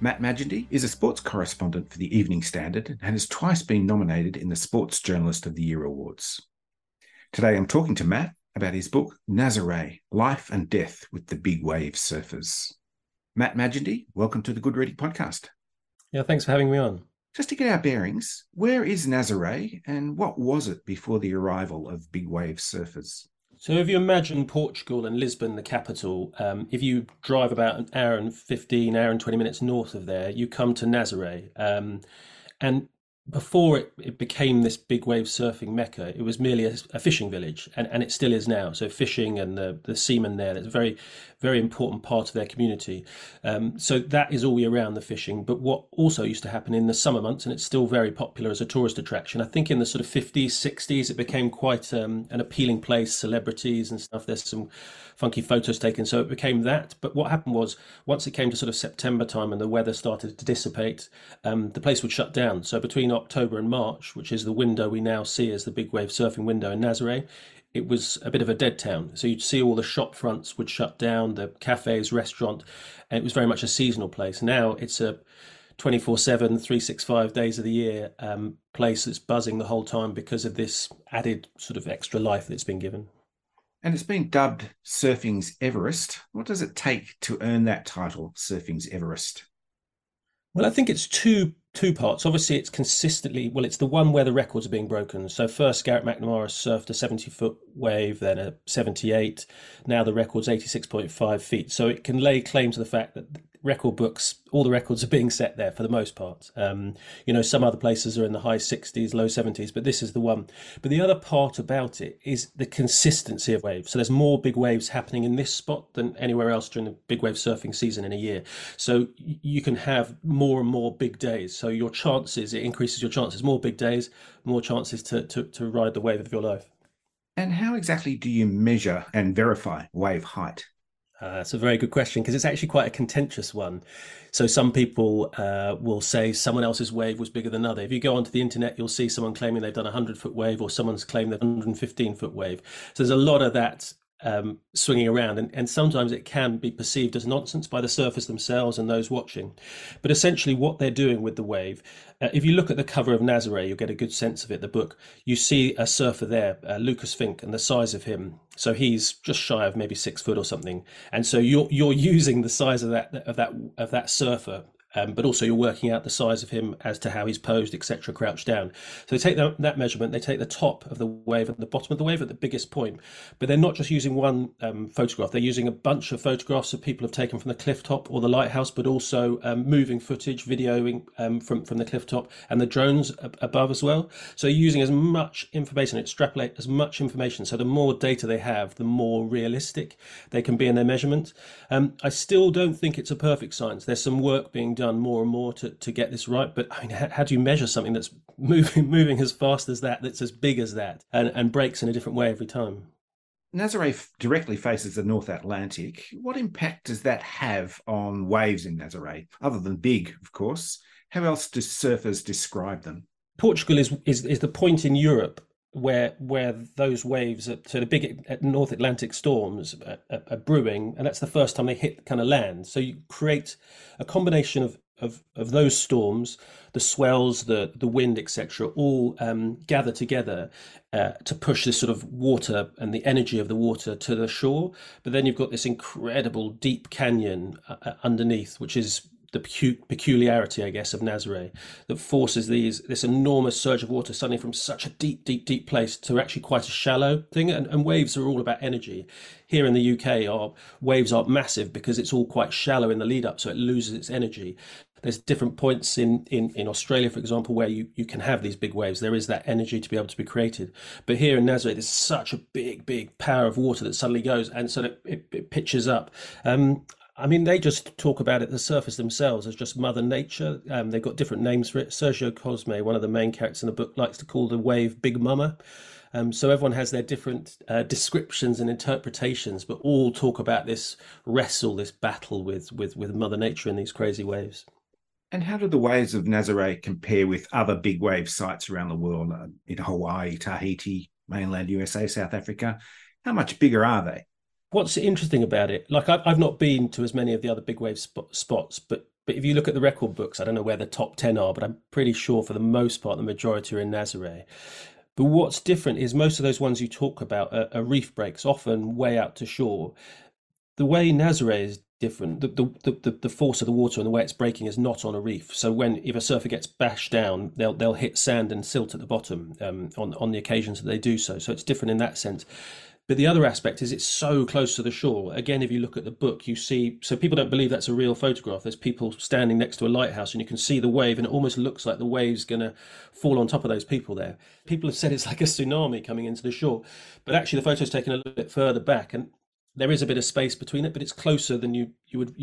Matt Majendie is a sports correspondent for the Evening Standard and has twice been nominated in the Sports Journalist of the Year Awards. Today I'm talking to Matt about his book, Nazaré, Life and Death with the Big Wave Surfers. Matt Majendie, welcome to the Good Reading Podcast. Yeah, thanks for having me on. Just to get our bearings, where is Nazaré and what was it before the arrival of big wave surfers? So if you imagine Portugal and Lisbon, the capital, if you drive about an hour and 15, hour and 20 minutes north of there, you come to Nazaré. And before it became this big wave surfing mecca, it was merely a fishing village, and it still is now. So fishing and the seamen there, that's a very, very important part of their community. So that is all year round, the fishing. But what also used to happen in the summer months, and it's still very popular as a tourist attraction, I think in the sort of 50s, 60s, it became quite an appealing place, celebrities and stuff. There's some funky photos taken. So it became that. But what happened was, once it came to sort of September time and the weather started to dissipate, the place would shut down. So between October and March, which is the window we now see as the big wave surfing window in Nazaré, it was a bit of a dead town. So you'd see all the shop fronts would shut down, the cafes, restaurant, and it was very much a seasonal place. Now it's a 24/7, 365 days of the year place that's buzzing the whole time because of this added sort of extra life that's been given. And it's been dubbed surfing's Everest. What does it take to earn that title, surfing's Everest? Well, I think it's two parts. Obviously, it's consistently, well, it's the one where the records are being broken. So first, Garrett McNamara surfed a 70-foot wave, then a 78. Now the record's 86.5 feet. So it can lay claim to the fact that the record books, all the records are being set there for the most part. Some other places are in the high 60s, low 70s, but this is the one. But the other part about it is the consistency of waves. So there's more big waves happening in this spot than anywhere else during the big wave surfing season in a year. So you can have more and more big days. So your chances, it increases your chances, more big days, more chances to ride the wave of your life. And how exactly do you measure and verify wave height? That's a very good question, because it's actually quite a contentious one. So some people will say someone else's wave was bigger than another. If you go onto the internet, you'll see someone claiming they've done a 100-foot wave or someone's claimed a 115-foot wave. So there's a lot of that swinging around, and sometimes it can be perceived as nonsense by the surfers themselves and those watching. But essentially what they're doing with the wave, if you look at the cover of Nazaré, you'll get a good sense of it, the book. You see a surfer there, Lucas Fink, and the size of him. So he's just shy of maybe 6 foot or something. And so you're using the size of that surfer, but also you're working out the size of him as to how he's posed, etc., crouched down. So they take that measurement, they take the top of the wave and the bottom of the wave at the biggest point, but they're not just using one photograph, they're using a bunch of photographs that people have taken from the cliff top or the lighthouse, but also moving footage, videoing from the cliff top and the drones above as well. So you're using as much information, extrapolate as much information. So the more data they have, the more realistic they can be in their measurement. I still don't think it's a perfect science. There's some work being done more and more to get this right, but I mean, how do you measure something that's moving as fast as that, that's as big as that, and breaks in a different way every time? Nazaré directly faces the North Atlantic. What impact does that have on waves in Nazaré? Other than big, of course, how else do surfers describe them? Portugal is the point in Europe where those waves, so the big North Atlantic storms are brewing, and that's the first time they hit kind of land. So you create a combination of those storms, the swells, the wind, etc., all gather together to push this sort of water and the energy of the water to the shore. But then you've got this incredible deep canyon underneath, which is the peculiarity, I guess, of Nazaré, that forces this enormous surge of water suddenly from such a deep place to actually quite a shallow thing. And waves are all about energy. Here in the UK, our waves aren't massive because it's all quite shallow in the lead up, so it loses its energy. There's different points in Australia, for example, where you can have these big waves. There is that energy to be able to be created. But here in Nazaré, there's such a big power of water that suddenly goes, and so it pitches up. I mean, they just talk about it, the surface themselves, as just Mother Nature. They've got different names for it. Sergio Cosme, one of the main characters in the book, likes to call the wave Big Mama. So everyone has their different descriptions and interpretations, but all talk about this wrestle, this battle with Mother Nature in these crazy waves. And how do the waves of Nazaré compare with other big wave sites around the world, in Hawaii, Tahiti, mainland USA, South Africa? How much bigger are they? What's interesting about it, like I've not been to as many of the other big wave spots, but if you look at the record books, I don't know where the top 10 are, but I'm pretty sure for the most part, the majority are in Nazaré. But what's different is most of those ones you talk about are reef breaks, often way out to shore. The way Nazaré is different, the force of the water and the way it's breaking is not on a reef. So if a surfer gets bashed down, they'll hit sand and silt at the bottom on the occasions that they do so. So it's different in that sense. But the other aspect is it's so close to the shore. Again, if you look at the book, you see, so people don't believe that's a real photograph. There's people standing next to a lighthouse and you can see the wave and it almost looks like the wave's going to fall on top of those people there. People have said it's like a tsunami coming into the shore, but actually the photo's taken a little bit further back and there is a bit of space between it, but it's closer than you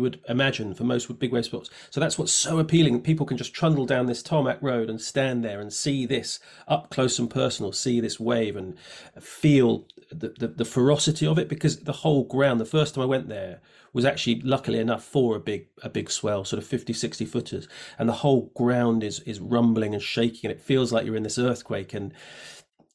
would imagine for most big wave spots. So that's what's so appealing. People can just trundle down this tarmac road and stand there and see this up close and personal, see this wave and feel the ferocity of it, because the whole ground, the first time I went there, was actually luckily enough for a big swell, sort of 50, 60 footers. And the whole ground is rumbling and shaking and it feels like you're in this earthquake and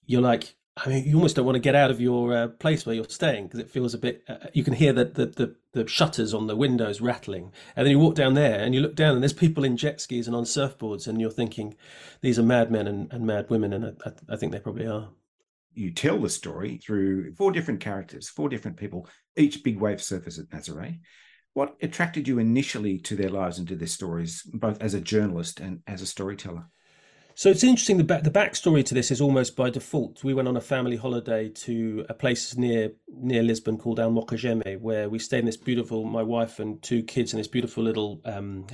you're like, I mean, you almost don't want to get out of your place where you're staying because it feels a bit, you can hear the shutters on the windows rattling. And then you walk down there and you look down and there's people in jet skis and on surfboards and you're thinking, these are mad men and mad women. And I think they probably are. You tell the story through four different characters, four different people, each big wave surfers at Nazaré. What attracted you initially to their lives and to their stories, both as a journalist and as a storyteller? So it's interesting, the backstory to this is almost by default. We went on a family holiday to a place near Lisbon called Almocogeme, where we stayed in this beautiful, my wife and two kids in this beautiful little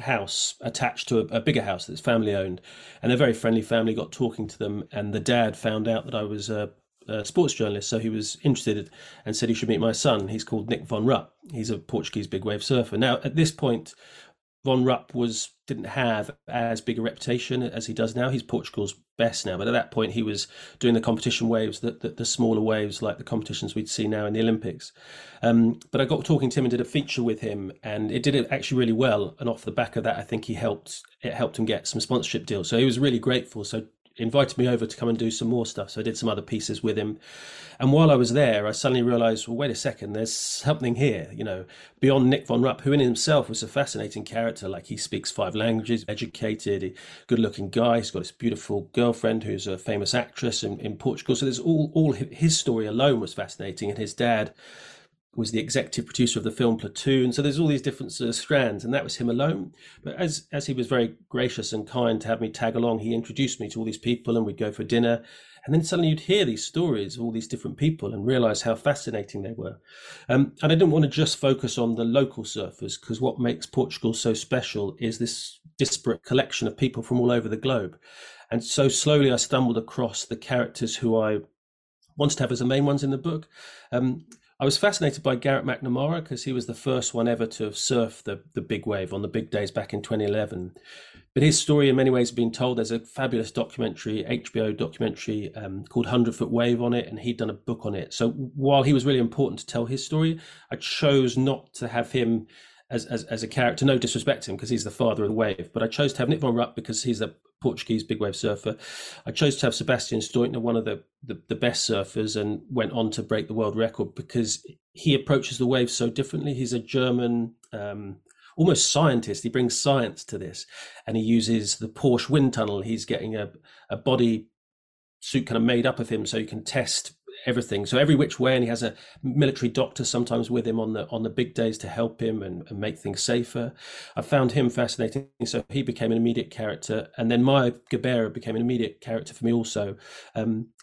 house attached to a bigger house that's family owned. And a very friendly family, got talking to them and the dad found out that I was a sports journalist, so he was interested and said he should meet my son. He's called Nic von Rupp. He's a Portuguese big wave surfer. Now, at this point, Von Rupp didn't have as big a reputation as he does now. He's Portugal's best now, but at that point he was doing the competition waves, the smaller waves like the competitions we'd see now in the Olympics. But I got talking to him and did a feature with him, and it did it actually really well. And off the back of that, I think it helped him get some sponsorship deals. So he was really grateful. So invited me over to come and do some more stuff. So I did some other pieces with him. And while I was there, I suddenly realized, well, wait a second, there's something here, beyond Nic von Rupp, who in himself was a fascinating character. Like, he speaks 5 languages, educated, good looking guy. He's got this beautiful girlfriend who's a famous actress in Portugal. So there's all his story alone was fascinating. And his dad was the executive producer of the film Platoon. So there's all these different strands, and that was him alone. But as he was very gracious and kind to have me tag along, he introduced me to all these people and we'd go for dinner. And then suddenly you'd hear these stories of all these different people and realize how fascinating they were. And I didn't want to just focus on the local surfers, because what makes Portugal so special is this disparate collection of people from all over the globe. And so slowly I stumbled across the characters who I wanted to have as the main ones in the book. I was fascinated by Garrett McNamara because he was the first one ever to have surfed the big wave on the big days back in 2011. But his story in many ways has been told. There's a fabulous documentary, HBO documentary called 100 Foot Wave on it, and he'd done a book on it. So while he was really important to tell his story, I chose not to have him as a character. No disrespect to him, because he's the father of the wave, but I chose to have Nic von Rupp because he's the Portuguese big wave surfer. I chose to have Sebastian Steudtner, one of the best surfers, and went on to break the world record because he approaches the wave so differently. He's a German almost scientist. He brings science to this, and he uses the Porsche wind tunnel. He's getting a body suit kind of made up of him so you can test everything, so every which way, and he has a military doctor sometimes with him on the big days to help him and make things safer. I found him fascinating, so he became an immediate character, and then Maya Gabeira became an immediate character for me also.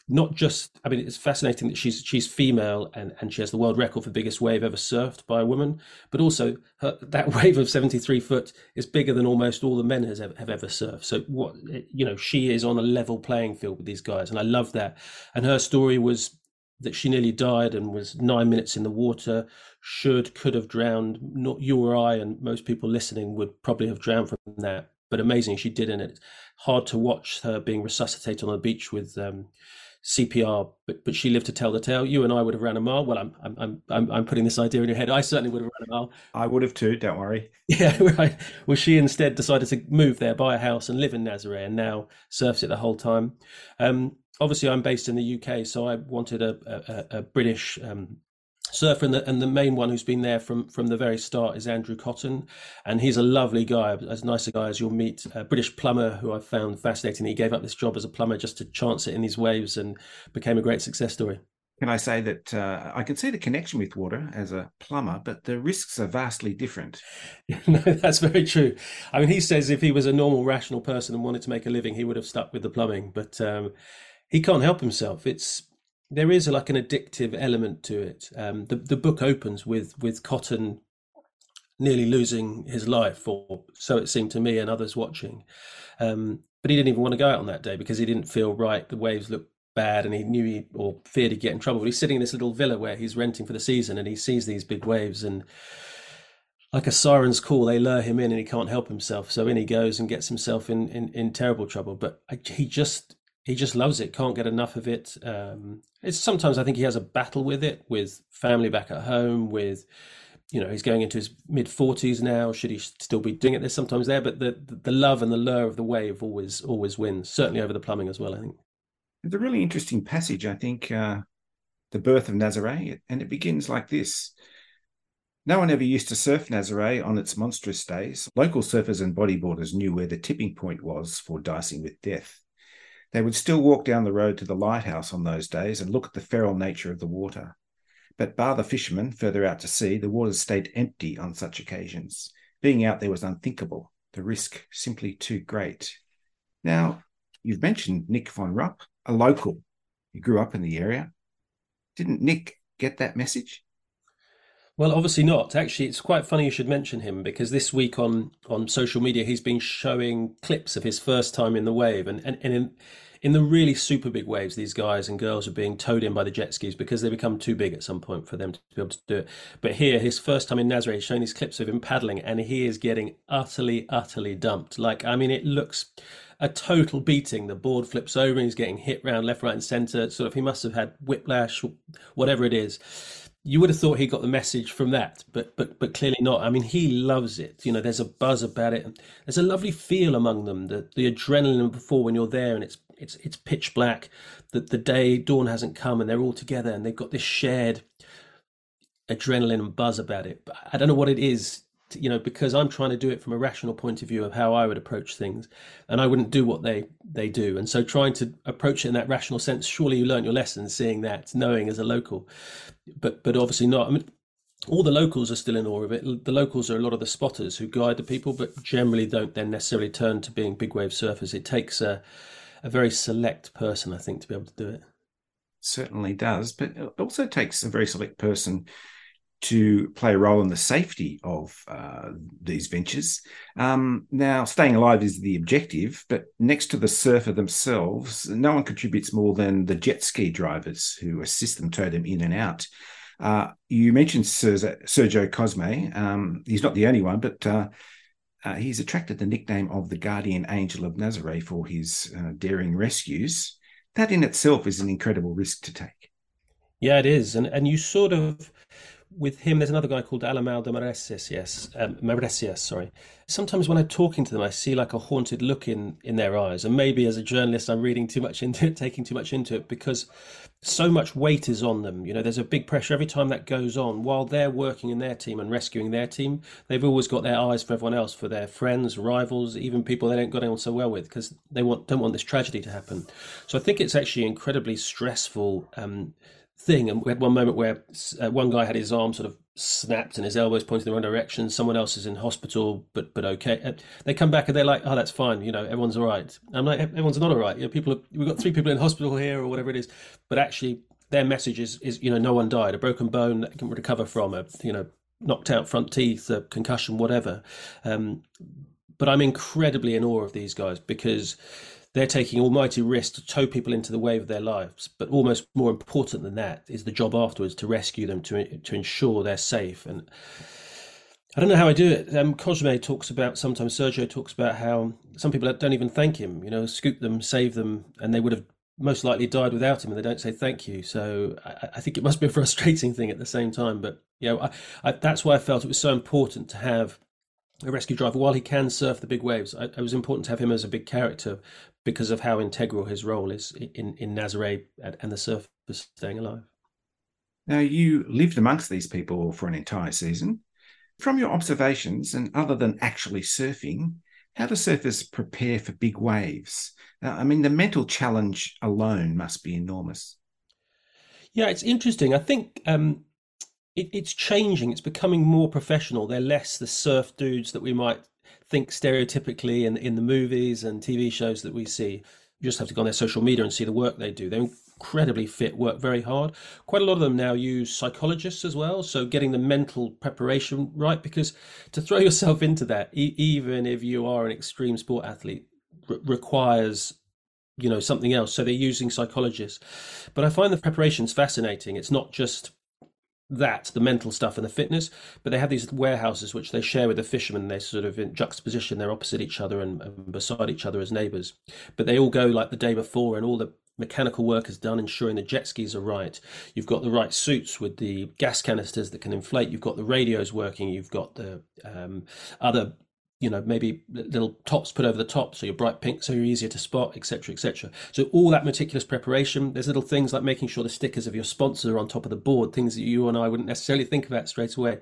Not just, I mean, it's fascinating that she's female and she has the world record for biggest wave ever surfed by a woman, but also that wave of 73 foot is bigger than almost all the men have ever surfed. So she is on a level playing field with these guys, and I love that. And her story was that she nearly died and was 9 minutes in the water, could have drowned. Not you or I, and most people listening would probably have drowned from that. But amazing, she didn't. It's hard to watch her being resuscitated on the beach with CPR, but she lived to tell the tale. You and I would have ran a mile. Well, I'm putting this idea in your head. I certainly would have run a mile. I would have too. Don't worry. Yeah, right. Well, she instead decided to move there, buy a house, and live in Nazaré, and now surfs it the whole time. Obviously, I'm based in the UK, so I wanted a British surfer, and the main one who's been there from the very start is Andrew Cotton, and he's a lovely guy, as nice a guy as you'll meet. A British plumber who I found fascinating. He gave up this job as a plumber just to chance it in these waves and became a great success story. Can I say that I can see the connection with water as a plumber, but the risks are vastly different. No, that's very true. I mean, he says if he was a normal, rational person and wanted to make a living, he would have stuck with the plumbing, but he can't help himself. There is like an addictive element to it. The book opens with Cotton nearly losing his life, or so it seemed to me and others watching. But he didn't even want to go out on that day because he didn't feel right. The waves looked bad and he knew or feared he'd get in trouble. But he's sitting in this little villa where he's renting for the season, and he sees these big waves, and like a siren's call, they lure him in and he can't help himself. So in he goes and gets himself in terrible trouble. But he just loves it, can't get enough of it. It's sometimes I think he has a battle with it, with family back at home, with, you know, he's going into his mid-40s now. Should he still be doing it? There's sometimes there, but the love and the lure of the wave always wins, certainly over the plumbing as well, I think. It's a really interesting passage, I think, the birth of Nazaré, and it begins like this. No one ever used to surf Nazaré on its monstrous days. Local surfers and bodyboarders knew where the tipping point was for dicing with death. They would still walk down the road to the lighthouse on those days and look at the feral nature of the water. But bar the fishermen further out to sea, the waters stayed empty on such occasions. Being out there was unthinkable, the risk simply too great. Now, you've mentioned Nic von Rupp, a local who grew up in the area. Didn't Nick get that message? Well, obviously not. Actually, it's quite funny you should mention him, because this week on social media, he's been showing clips of his first time in the wave. And in the really super big waves, these guys and girls are being towed in by the jet skis because they become too big at some point for them to be able to do it. But here, his first time in Nazaré, he's showing these clips of him paddling, and he is getting utterly, utterly dumped. Like, I mean, it looks a total beating. The board flips over and he's getting hit round left, right and centre. Sort of, he must have had whiplash, whatever it is. You would have thought he got the message from that, but clearly not. I mean, he loves it. You know, there's a buzz about it. There's a lovely feel among them. The adrenaline before, when you're there and it's pitch black, that the day dawn hasn't come, and they're all together and they've got this shared adrenaline and buzz about it. But I don't know what it is, you know, because I'm trying to do it from a rational point of view of how I would approach things, and I wouldn't do what they do. And so trying to approach it in that rational sense, surely you learn your lesson seeing that, knowing as a local, but obviously not. I mean, all the locals are still in awe of it. The locals are a lot of the spotters who guide the people, but generally don't then necessarily turn to being big wave surfers. It takes a very select person, I think, to be able to do it. Certainly does, but it also takes a very select person to play a role in the safety of these ventures. Now, staying alive is the objective, but next to the surfer themselves, no one contributes more than the jet ski drivers who assist them, tow them in and out. You mentioned Sergio Cosme. He's not the only one, but he's attracted the nickname of the Guardian Angel of Nazaré for his daring rescues. That in itself is an incredible risk to take. Yeah, it is. And you sort of... With him, there's another guy called Alamal de Marecias, Marecias. Sometimes when I'm talking to them, I see like a haunted look in their eyes. And maybe as a journalist, I'm reading too much into it, taking too much into it, because so much weight is on them. You know, there's a big pressure every time that goes on. While they're working in their team and rescuing their team, they've always got their eyes for everyone else, for their friends, rivals, even people they don't get on so well with, because they don't want this tragedy to happen. So I think it's actually incredibly stressful thing. And we had one moment where one guy had his arm sort of snapped and his elbows pointed in the wrong direction. Someone else is in hospital, but okay. They come back and they're like, "Oh, that's fine. You know, everyone's all right." I'm like, "Everyone's not all right. You know, we've got 3 people in hospital here," or whatever it is. But actually, their message is you know, no one died. A broken bone that can recover from, a you know, knocked out front teeth, a concussion, whatever. But I'm incredibly in awe of these guys because They're taking almighty risks to tow people into the wave of their lives. But almost more important than that is the job afterwards to rescue them, to ensure they're safe. And I don't know how I do it. Cosme talks about, sometimes Sergio talks about how some people don't even thank him, you know, scoop them, save them, and they would have most likely died without him, and they don't say thank you. So I think it must be a frustrating thing at the same time. But, you know, that's why I felt it was so important to have a rescue driver. While he can surf the big waves, it was important to have him as a big character because of how integral his role is in Nazaré and the surfers staying alive. Now, you lived amongst these people for an entire season. From your observations, and other than actually surfing, how do surfers prepare for big waves? I mean, the mental challenge alone must be enormous. Yeah, it's interesting. I think it's changing. It's becoming more professional. They're less the surf dudes that we might think stereotypically in the movies and TV shows that we see. You just have to go on their social media and see the work they do. They're incredibly fit, work very hard. Quite a lot of them now use psychologists as well. So getting the mental preparation right, because to throw yourself into that, even if you are an extreme sport athlete, requires, you know, something else. So they're using psychologists. But I find the preparations fascinating. It's not just that, the mental stuff and the fitness, but they have these warehouses which they share with the fishermen. They're sort of in juxtaposition, they're opposite each other and beside each other as neighbours. But they all go like the day before, and all the mechanical work is done, ensuring the jet skis are right. You've got the right suits with the gas canisters that can inflate. You've got the radios working. You've got the other, you know, maybe little tops put over the top so you're bright pink, so you're easier to spot, etc., etc. So all that meticulous preparation. There's little things like making sure the stickers of your sponsor are on top of the board, things that you and I wouldn't necessarily think about straight away.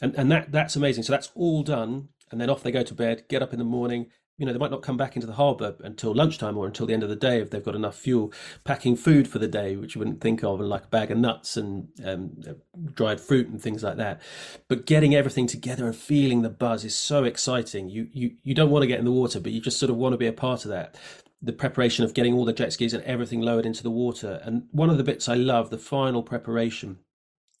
And that's amazing. So that's all done, and then off they go to bed, get up in the morning. You know, they might not come back into the harbour until lunchtime or until the end of the day if they've got enough fuel, packing food for the day, which you wouldn't think of, and like a bag of nuts and dried fruit and things like that. But getting everything together and feeling the buzz is so exciting. You don't want to get in the water, but you just sort of want to be a part of that. The preparation of getting all the jet skis and everything lowered into the water. And one of the bits I love, the final preparation,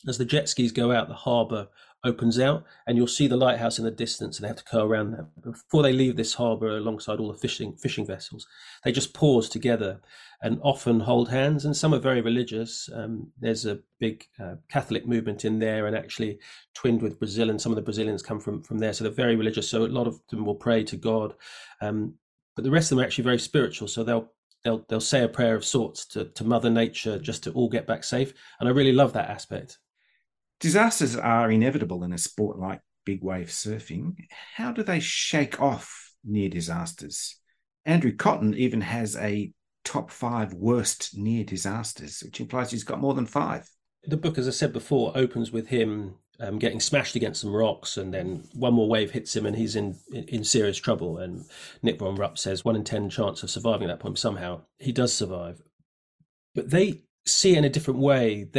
as the jet skis go out, the harbour opens out and you'll see the lighthouse in the distance, and they have to go around that. Before they leave this harbour alongside all the fishing vessels, they just pause together and often hold hands, and some are very religious. There's a big Catholic movement in there, and actually twinned with Brazil, and some of the Brazilians come from there, so they're very religious. So a lot of them will pray to God, but the rest of them are actually very spiritual, so they'll say a prayer of sorts to Mother Nature just to all get back safe, and I really love that aspect. Disasters are inevitable in a sport like big wave surfing. How do they shake off near disasters? Andrew Cotton even has a top 5 worst near disasters, which implies he's got more than 5. The book, as I said before, opens with him getting smashed against some rocks, and then one more wave hits him and he's in serious trouble. And Nic von Rupp says 1 in 10 chance of surviving at that point. Somehow he does survive. But they see it in a different way.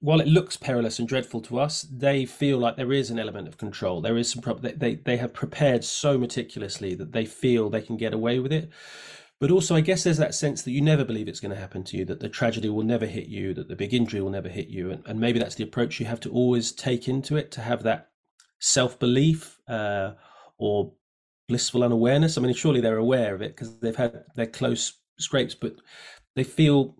While it looks perilous and dreadful to us, they feel like there is an element of control. There is some they have prepared so meticulously that they feel they can get away with it. But also, I guess there's that sense that you never believe it's going to happen to you, that the tragedy will never hit you, that the big injury will never hit you. And maybe that's the approach you have to always take into it, to have that self-belief or blissful unawareness. I mean, surely they're aware of it because they've had their close scrapes, but they feel...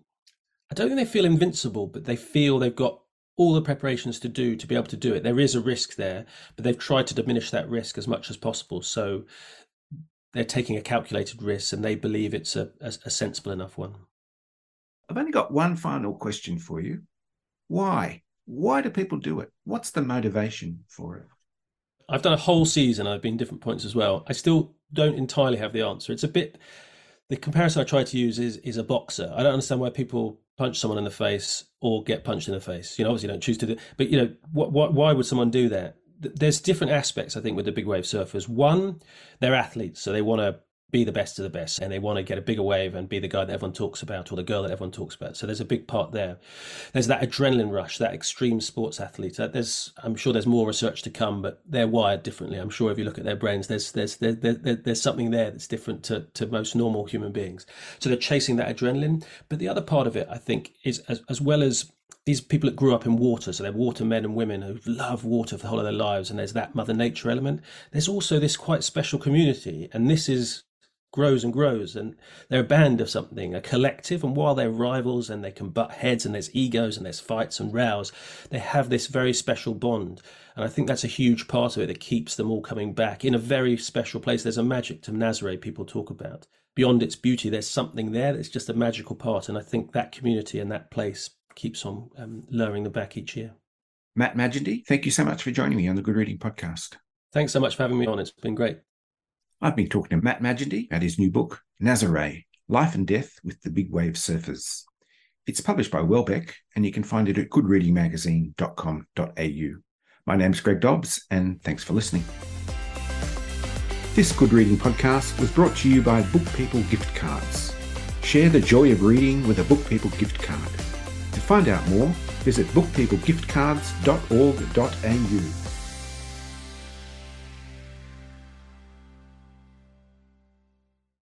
I don't think they feel invincible, but they feel they've got all the preparations to do to be able to do it. There is a risk there, but they've tried to diminish that risk as much as possible. So they're taking a calculated risk, and they believe it's a sensible enough one. I've only got one final question for you. Why? Why do people do it? What's the motivation for it? I've done a whole season. I've been different points as well. I still don't entirely have the answer. It's a bit... The comparison I try to use is a boxer. I don't understand why people punch someone in the face or get punched in the face. You know, obviously you don't choose to do it, but you know, why would someone do that? There's different aspects, I think, with the big wave surfers. One, they're athletes, so they want to be the best of the best, and they want to get a bigger wave and be the guy that everyone talks about or the girl that everyone talks about. So there's a big part there. There's that adrenaline rush, that extreme sports athlete. I'm sure there's more research to come, but they're wired differently. I'm sure if you look at their brains, there's something there that's different to most normal human beings. So they're chasing that adrenaline. But the other part of it, I think, is as well as these people that grew up in water, so they're water men and women who love water for the whole of their lives, and there's that Mother Nature element. There's also this quite special community, and this is grows and grows, and they're a band of something, a collective. And while they're rivals and they can butt heads and there's egos and there's fights and rows, they have this very special bond. And I think that's a huge part of it that keeps them all coming back in a very special place. There's a magic to Nazaré people talk about. Beyond its beauty, there's something there that's just a magical part. And I think that community and that place keeps on luring them back each year. Matt Majendie, thank you so much for joining me on the Good Reading Podcast. Thanks so much for having me on. It's been great. I've been talking to Matt Majendie about his new book, Nazaré, Life and Death with the Big Wave Surfers. It's published by Welbeck, and you can find it at goodreadingmagazine.com.au. My name's Greg Dobbs, and thanks for listening. This Good Reading Podcast was brought to you by Book People Gift Cards. Share the joy of reading with a Book People gift card. To find out more, visit bookpeoplegiftcards.org.au.